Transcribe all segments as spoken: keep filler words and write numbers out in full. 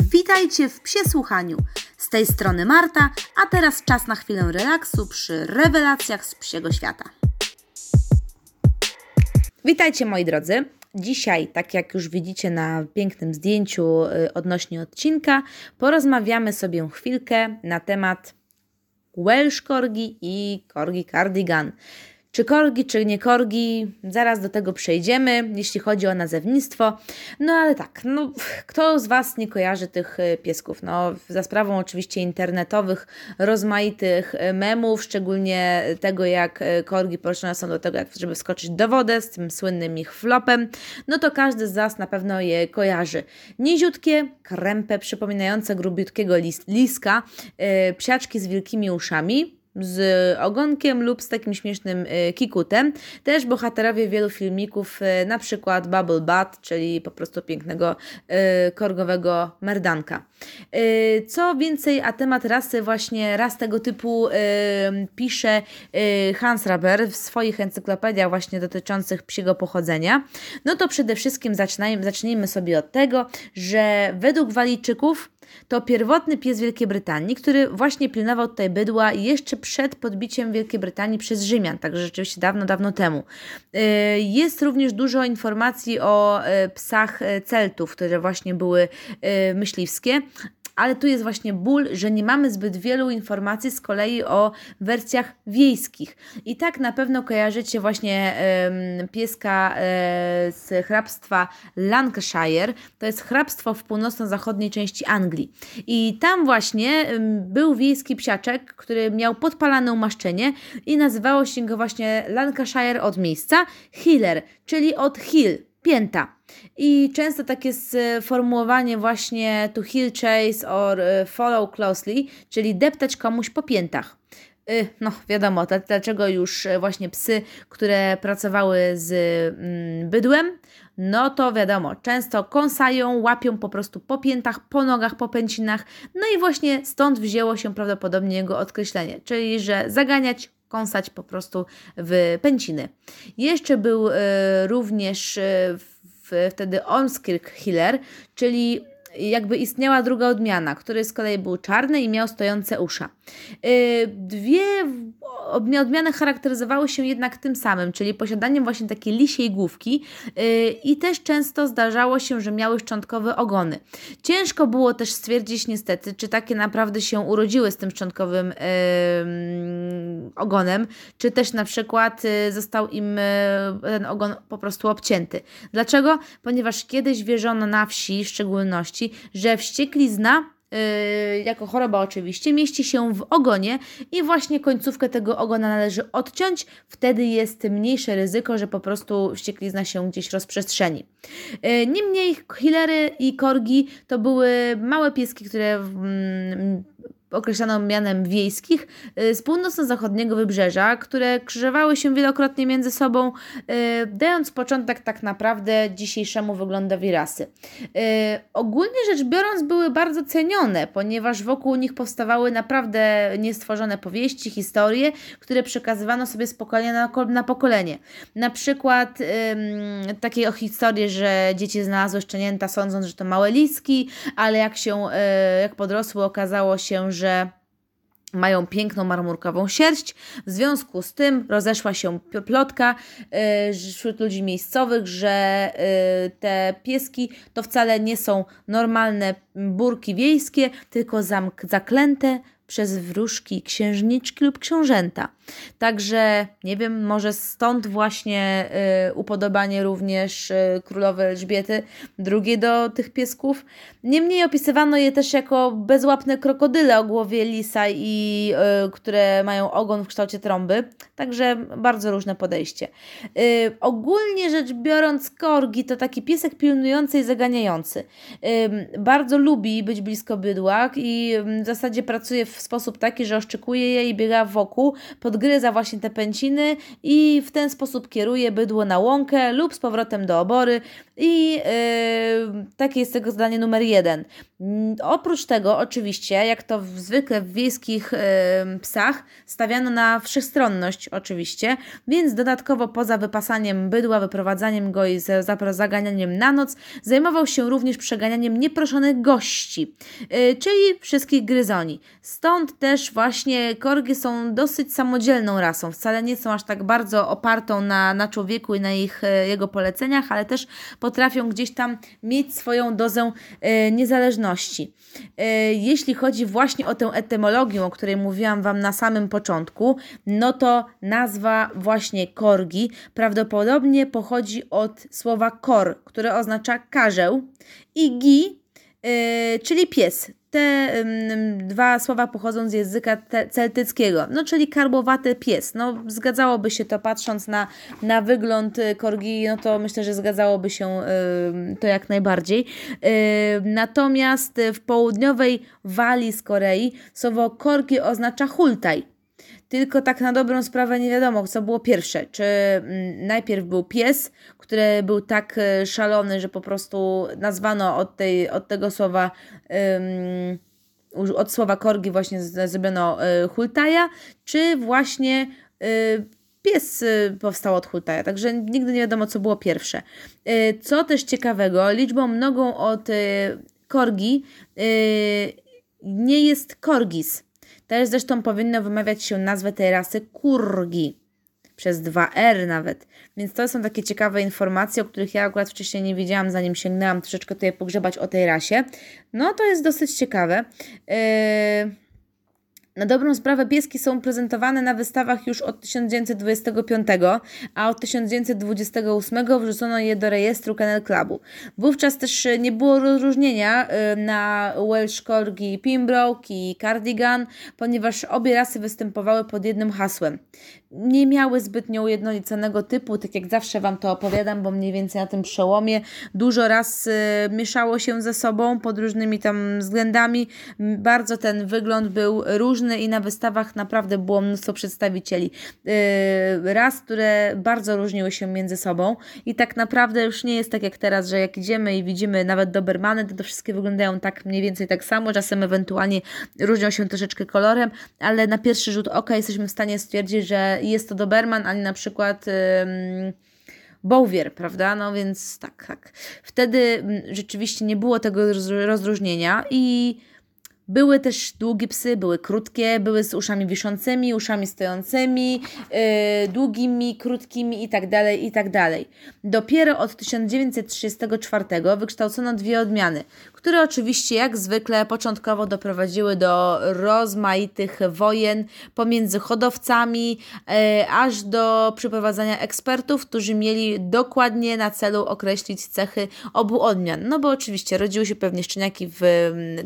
Witajcie w Psiesłuchaniu. Z tej strony Marta, a teraz czas na chwilę relaksu przy rewelacjach z psiego świata. Witajcie moi drodzy. Dzisiaj, tak jak już widzicie na pięknym zdjęciu odnośnie odcinka, porozmawiamy sobie chwilkę na temat Welsh Corgi i Corgi Cardigan. Czy korgi, czy nie korgi, zaraz do tego przejdziemy, jeśli chodzi o nazewnictwo. No ale tak, no, kto z Was nie kojarzy tych piesków? No, za sprawą oczywiście internetowych, rozmaitych memów, szczególnie tego, jak korgi poruszone są do tego, jak, żeby wskoczyć do wody z tym słynnym ich flopem, no to każdy z nas na pewno je kojarzy. Niziutkie, krępe, przypominające grubiutkiego lis- liska, yy, psiaczki z wielkimi uszami, z ogonkiem lub z takim śmiesznym kikutem. Też bohaterowie wielu filmików, na przykład Bubble Butt, czyli po prostu pięknego korgowego merdanka. Co więcej, a temat rasy właśnie ras tego typu pisze Hans Raber w swoich encyklopediach właśnie dotyczących psiego pochodzenia. No to przede wszystkim zacznijmy, zacznijmy sobie od tego, że według Walijczyków to pierwotny pies Wielkiej Brytanii, który właśnie pilnował tutaj bydła jeszcze przed podbiciem Wielkiej Brytanii przez Rzymian, także rzeczywiście dawno, dawno temu. Jest również dużo informacji o psach Celtów, które właśnie były myśliwskie, ale tu jest właśnie ból, że nie mamy zbyt wielu informacji z kolei o wersjach wiejskich. I tak na pewno kojarzycie właśnie y, pieska y, z hrabstwa Lancashire, to jest hrabstwo w północno-zachodniej części Anglii. I tam właśnie y, był wiejski psiaczek, który miał podpalane umaszczenie i nazywało się go właśnie Lancashire od miejsca Hiller, czyli od hill, pięta. I często takie sformułowanie właśnie to heel chase or follow closely, czyli deptać komuś po piętach. No wiadomo, dlaczego już właśnie psy, które pracowały z bydłem, no to wiadomo, często kąsają, łapią po prostu po piętach, po nogach, po pęcinach. No i właśnie stąd wzięło się prawdopodobnie jego odkreślenie, czyli że zaganiać, kąsać po prostu w pęciny. Jeszcze był y, również w y, wtedy Ormskirk Hiller, czyli jakby istniała druga odmiana, który z kolei był czarny i miał stojące usza. Dwie odmiany charakteryzowały się jednak tym samym, czyli posiadaniem właśnie takiej lisiej główki i też często zdarzało się, że miały szczątkowe ogony. Ciężko było też stwierdzić niestety, czy takie naprawdę się urodziły z tym szczątkowym ogonem, czy też na przykład został im ten ogon po prostu obcięty. Dlaczego? Ponieważ kiedyś wierzono na wsi w szczególności, że wścieklizna, yy, jako choroba oczywiście, mieści się w ogonie i właśnie końcówkę tego ogona należy odciąć, wtedy jest mniejsze ryzyko, że po prostu wścieklizna się gdzieś rozprzestrzeni. Yy, niemniej Hillery i Korgi to były małe pieski, które mm, określano mianem wiejskich z północno-zachodniego wybrzeża, które krzyżowały się wielokrotnie między sobą, dając początek tak naprawdę dzisiejszemu wyglądowi rasy. Ogólnie rzecz biorąc były bardzo cenione, ponieważ wokół nich powstawały naprawdę niestworzone powieści, historie, które przekazywano sobie z pokolenia na pokolenie. Na przykład takie historie, że dzieci znalazły szczenięta sądząc, że to małe liski, ale jak się, jak podrosły, okazało się, że że mają piękną marmurkową sierść. W związku z tym rozeszła się plotka yy, wśród ludzi miejscowych, że yy, te pieski to wcale nie są normalne burki wiejskie, tylko zamk- zaklęte przez wróżki, księżniczki lub książęta. Także nie wiem, może stąd właśnie y, upodobanie również y, królowej Elżbiety drugiej do tych piesków. Niemniej opisywano je też jako bezłapne krokodyle o głowie lisa i y, które mają ogon w kształcie trąby. Także bardzo różne podejście. Y, ogólnie rzecz biorąc, korgi to taki piesek pilnujący i zaganiający. Y, bardzo lubi być blisko bydła i w zasadzie pracuje w sposób taki, że oszczykuje je i biega wokół, podgryza właśnie te pęciny i w ten sposób kieruje bydło na łąkę lub z powrotem do obory i yy, takie jest tego zdanie numer jeden. Oprócz tego oczywiście, jak to zwykle w wiejskich yy, psach, stawiano na wszechstronność oczywiście, więc dodatkowo poza wypasaniem bydła, wyprowadzaniem go i zaganianiem na noc, zajmował się również przeganianiem nieproszonych gości, yy, czyli wszystkich gryzoni. Stąd też właśnie korgi są dosyć samodzielną rasą, wcale nie są aż tak bardzo opartą na, na człowieku i na ich, jego poleceniach, ale też potrafią gdzieś tam mieć swoją dozę yy, niezależności. Yy, jeśli chodzi właśnie o tę etymologię, o której mówiłam Wam na samym początku, no to nazwa właśnie korgi prawdopodobnie pochodzi od słowa kor, które oznacza karzeł, i gi, yy, czyli pies. Te um, dwa słowa pochodzą z języka te- celtyckiego, no czyli karłowaty pies. No zgadzałoby się to, patrząc na, na wygląd korgi, no to myślę, że zgadzałoby się y, to jak najbardziej. Y, natomiast w południowej Walii z Korei słowo korgi oznacza hultaj. Tylko tak na dobrą sprawę nie wiadomo, co było pierwsze. Czy najpierw był pies, który był tak szalony, że po prostu nazwano od, tej, od tego słowa, um, od słowa korgi właśnie zrobiono hultaja, czy właśnie um, pies powstał od hultaja. Także nigdy nie wiadomo, co było pierwsze. Co też ciekawego, liczbą mnogą od korgi nie jest korgis. Też zresztą powinno wymawiać się nazwę tej rasy kurgi, przez dwa R nawet. Więc to są takie ciekawe informacje, o których ja akurat wcześniej nie wiedziałam, zanim sięgnęłam troszeczkę tutaj pogrzebać o tej rasie. No to jest dosyć ciekawe. Yy... Na dobrą sprawę pieski są prezentowane na wystawach już od tysiąc dziewięćset dwudziestego piątego, a od tysiąc dziewięćset dwudziestego ósmego wrzucono je do rejestru Kennel Clubu. Wówczas też nie było rozróżnienia na Welsh Corgi Pembroke i Cardigan, ponieważ obie rasy występowały pod jednym hasłem. Nie miały zbytnio ujednoliconego typu, tak jak zawsze Wam to opowiadam, bo mniej więcej na tym przełomie dużo ras mieszało się ze sobą pod różnymi tam względami. Bardzo ten wygląd był różny i na wystawach naprawdę było mnóstwo przedstawicieli yy, ras, które bardzo różniły się między sobą i tak naprawdę już nie jest tak jak teraz, że jak idziemy i widzimy nawet Dobermany, to, to wszystkie wyglądają tak mniej więcej tak samo, czasem ewentualnie różnią się troszeczkę kolorem, ale na pierwszy rzut oka jesteśmy w stanie stwierdzić, że jest to Doberman, a nie na przykład yy, Bowier, prawda? No więc tak, tak. Wtedy rzeczywiście nie było tego rozróżnienia i były też długie psy, były krótkie, były z uszami wiszącymi, uszami stojącymi, yy, długimi, krótkimi i tak dalej, i tak dalej. Dopiero od tysiąc dziewięćset trzydziestego czwartego wykształcono dwie odmiany, które oczywiście jak zwykle początkowo doprowadziły do rozmaitych wojen pomiędzy hodowcami, yy, aż do przyprowadzania ekspertów, którzy mieli dokładnie na celu określić cechy obu odmian. No bo oczywiście rodziły się pewnie szczeniaki w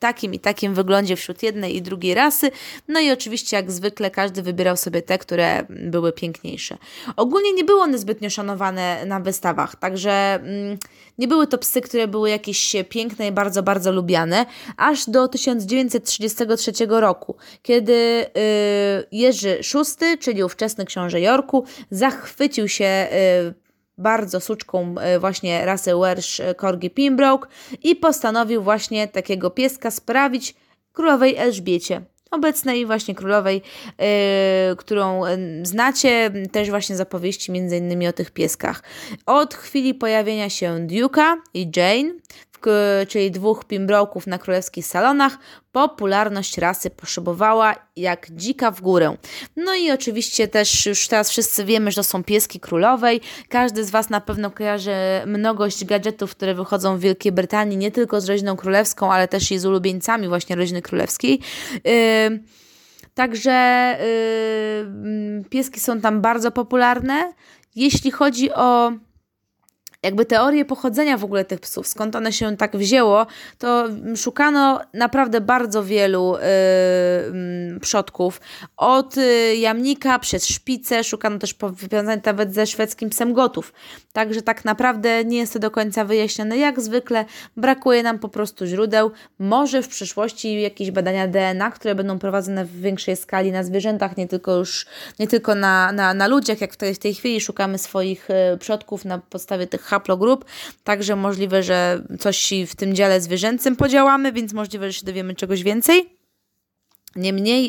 takim i takim wyglądzie wśród jednej i drugiej rasy, no i oczywiście jak zwykle każdy wybierał sobie te, które były piękniejsze. Ogólnie nie były one zbytnio szanowane na wystawach, także mm, nie były to psy, które były jakieś piękne i bardzo, bardzo lubiane, aż do tysiąc dziewięćset trzydziestego trzeciego roku, kiedy yy, Jerzy Szósty, czyli ówczesny książę Yorku, zachwycił się yy, bardzo suczką właśnie rasy Welsh Corgi Pembroke i postanowił właśnie takiego pieska sprawić królowej Elżbiecie, obecnej właśnie królowej, yy, którą znacie też właśnie z opowieści między innymi o tych pieskach. Od chwili pojawienia się Duke'a i Jane, czyli dwóch Pembroke'ów na królewskich salonach, popularność rasy poszybowała jak dzika w górę. No i oczywiście też już teraz wszyscy wiemy, że to są pieski królowej. Każdy z Was na pewno kojarzy mnogość gadżetów, które wychodzą w Wielkiej Brytanii, nie tylko z rodziną królewską, ale też i z ulubieńcami właśnie rodziny królewskiej. Yy... Także yy, pieski są tam bardzo popularne. Jeśli chodzi o jakby teorie pochodzenia w ogóle tych psów, skąd one się tak wzięło, to szukano naprawdę bardzo wielu yy, przodków. Od jamnika przez szpicę, szukano też powiązań nawet ze szwedzkim psem gotów. Także tak naprawdę nie jest to do końca wyjaśnione. Jak zwykle brakuje nam po prostu źródeł. Może w przyszłości jakieś badania D N A, które będą prowadzone w większej skali na zwierzętach, nie tylko już, nie tylko na, na, na ludziach, jak w tej, w tej chwili szukamy swoich przodków na podstawie tych haplogrup, także możliwe, że coś w tym dziale zwierzęcym podziałamy, więc możliwe, że się dowiemy czegoś więcej. Niemniej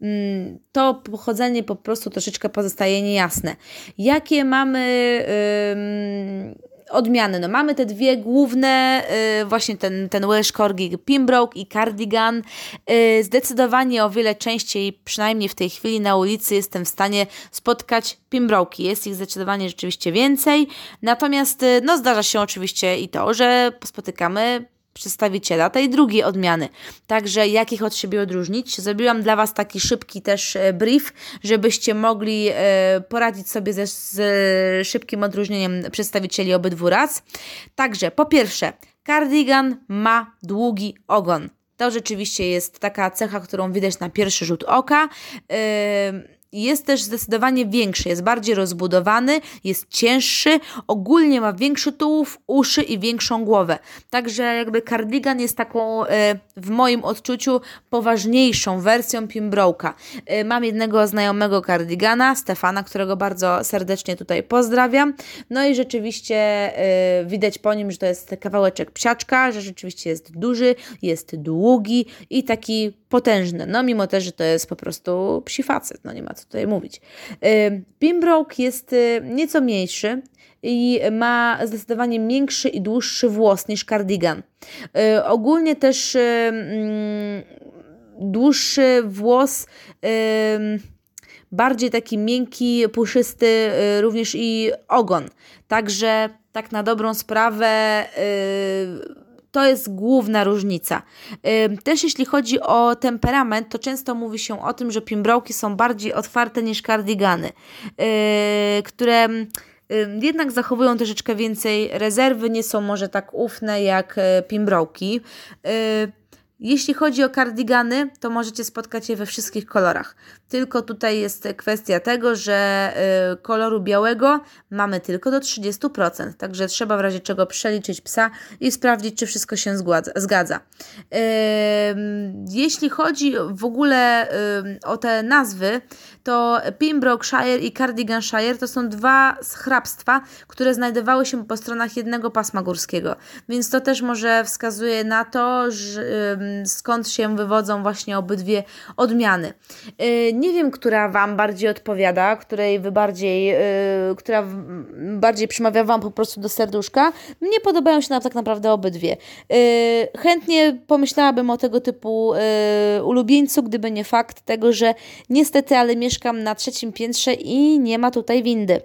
yy, to pochodzenie po prostu troszeczkę pozostaje niejasne. Jakie mamy... Yy, odmiany. No, mamy te dwie główne, yy, właśnie ten, ten Welsh Corgi Pembroke i Cardigan. Yy, zdecydowanie o wiele częściej, przynajmniej w tej chwili na ulicy jestem w stanie spotkać Pembroke'i. Jest ich zdecydowanie rzeczywiście więcej. Natomiast yy, no, zdarza się oczywiście i to, że spotykamy przedstawiciela tej drugiej odmiany. Także jak ich od siebie odróżnić? Zrobiłam dla Was taki szybki też brief, żebyście mogli poradzić sobie ze, z szybkim odróżnieniem przedstawicieli obydwu ras. Także po pierwsze, Cardigan ma długi ogon. To rzeczywiście jest taka cecha, którą widać na pierwszy rzut oka. Yy... Jest też zdecydowanie większy, jest bardziej rozbudowany, jest cięższy, ogólnie ma większy tułów, uszy i większą głowę. Także jakby Cardigan jest taką, w moim odczuciu, poważniejszą wersją Pembroke'a. Mam jednego znajomego Cardigana, Stefana, którego bardzo serdecznie tutaj pozdrawiam. No i rzeczywiście widać po nim, że to jest kawałeczek psiaczka, że rzeczywiście jest duży, jest długi i taki potężny. No mimo też, że to jest po prostu psi facet, no nie ma co tutaj mówić. Pembroke jest nieco mniejszy i ma zdecydowanie miększy i dłuższy włos niż Cardigan. Ogólnie też dłuższy włos, bardziej taki miękki, puszysty, również i ogon. Także tak na dobrą sprawę to jest główna różnica. Też jeśli chodzi o temperament, to często mówi się o tym, że Pembroke'i są bardziej otwarte niż Cardigany, które jednak zachowują troszeczkę więcej rezerwy, nie są może tak ufne jak Pembroke'i. Jeśli chodzi o Cardigany, to możecie spotkać je we wszystkich kolorach. Tylko tutaj jest kwestia tego, że koloru białego mamy tylko do trzydziestu procent. Także trzeba w razie czego przeliczyć psa i sprawdzić, czy wszystko się zgadza. Jeśli chodzi w ogóle o te nazwy, to Pembrokeshire i Cardiganshire to są dwa hrabstwa, które znajdowały się po stronach jednego pasma górskiego. Więc to też może wskazuje na to, że skąd się wywodzą właśnie obydwie odmiany. Nie wiem, która Wam bardziej odpowiada, której Wy bardziej, która bardziej przymawia Wam po prostu do serduszka. Mnie podobają się nam tak naprawdę obydwie. Chętnie pomyślałabym o tego typu ulubieńcu, gdyby nie fakt tego, że niestety, ale mieszkam na trzecim piętrze i nie ma tutaj windy.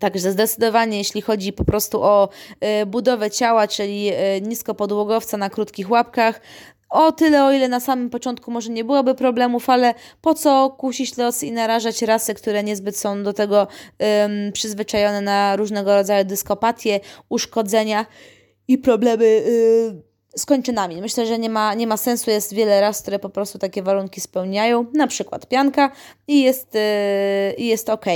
Także zdecydowanie, jeśli chodzi po prostu o y, budowę ciała, czyli y, niskopodłogowca na krótkich łapkach, o tyle, o ile na samym początku może nie byłoby problemów, ale po co kusić los i narażać rasy, które niezbyt są do tego y, przyzwyczajone na różnego rodzaju dyskopatie, uszkodzenia i problemy y, z kończynami. Myślę, że nie ma, nie ma sensu. Jest wiele ras, które po prostu takie warunki spełniają, na przykład pianka i jest, y, jest ok.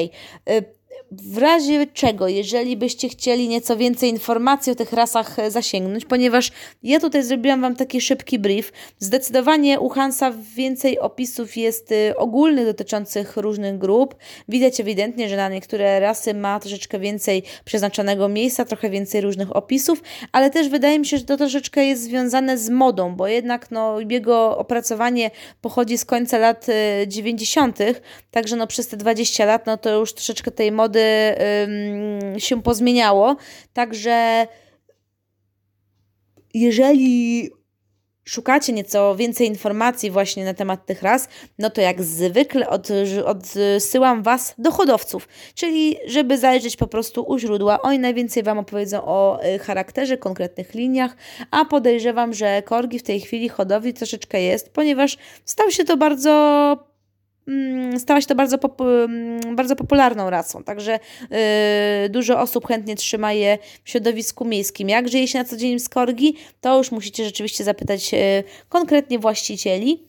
Y, W razie czego, jeżeli byście chcieli nieco więcej informacji o tych rasach zasięgnąć, ponieważ ja tutaj zrobiłam Wam taki szybki brief, zdecydowanie u Hansa więcej opisów jest ogólnych dotyczących różnych grup. Widać ewidentnie, że na niektóre rasy ma troszeczkę więcej przeznaczonego miejsca, trochę więcej różnych opisów, ale też wydaje mi się, że to troszeczkę jest związane z modą, bo jednak no, jego opracowanie pochodzi z końca lat dziewięćdziesiątych, także no, przez te dwadzieścia lat no, to już troszeczkę tej mody się pozmieniało, także jeżeli szukacie nieco więcej informacji właśnie na temat tych ras, no to jak zwykle od, odsyłam Was do hodowców, czyli żeby zajrzeć po prostu u źródła. Oni najwięcej Wam opowiedzą o charakterze, konkretnych liniach, a podejrzewam, że Corgi w tej chwili hodowli troszeczkę jest, ponieważ stał się to bardzo stała się to bardzo, pop bardzo popularną rasą, także yy, dużo osób chętnie trzyma je w środowisku miejskim. Jak żyje się na co dzień z korgi, to już musicie rzeczywiście zapytać yy, konkretnie właścicieli.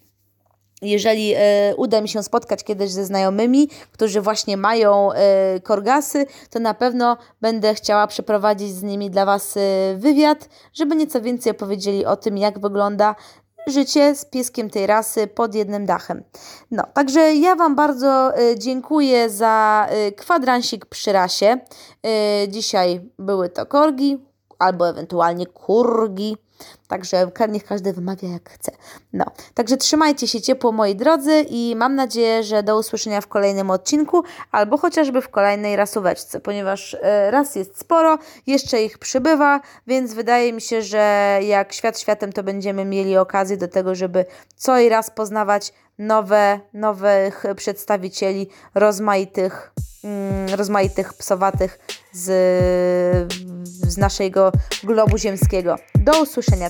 Jeżeli y, uda mi się spotkać kiedyś ze znajomymi, którzy właśnie mają y, korgasy, to na pewno będę chciała przeprowadzić z nimi dla Was y, wywiad, żeby nieco więcej opowiedzieli o tym, jak wygląda życie z pieskiem tej rasy pod jednym dachem. No, także ja Wam bardzo y, dziękuję za y, kwadransik przy rasie. Y, dzisiaj były to korgi albo ewentualnie kurgi. Także niech każdy wymawia jak chce. No, także trzymajcie się ciepło, moi drodzy, i mam nadzieję, że do usłyszenia w kolejnym odcinku albo chociażby w kolejnej rasóweczce, ponieważ ras jest sporo, jeszcze ich przybywa, więc wydaje mi się, że jak świat światem, to będziemy mieli okazję do tego, żeby co i raz poznawać nowe, nowych przedstawicieli rozmaitych, rozmaitych psowatych z, z naszego globu ziemskiego. Do usłyszenia,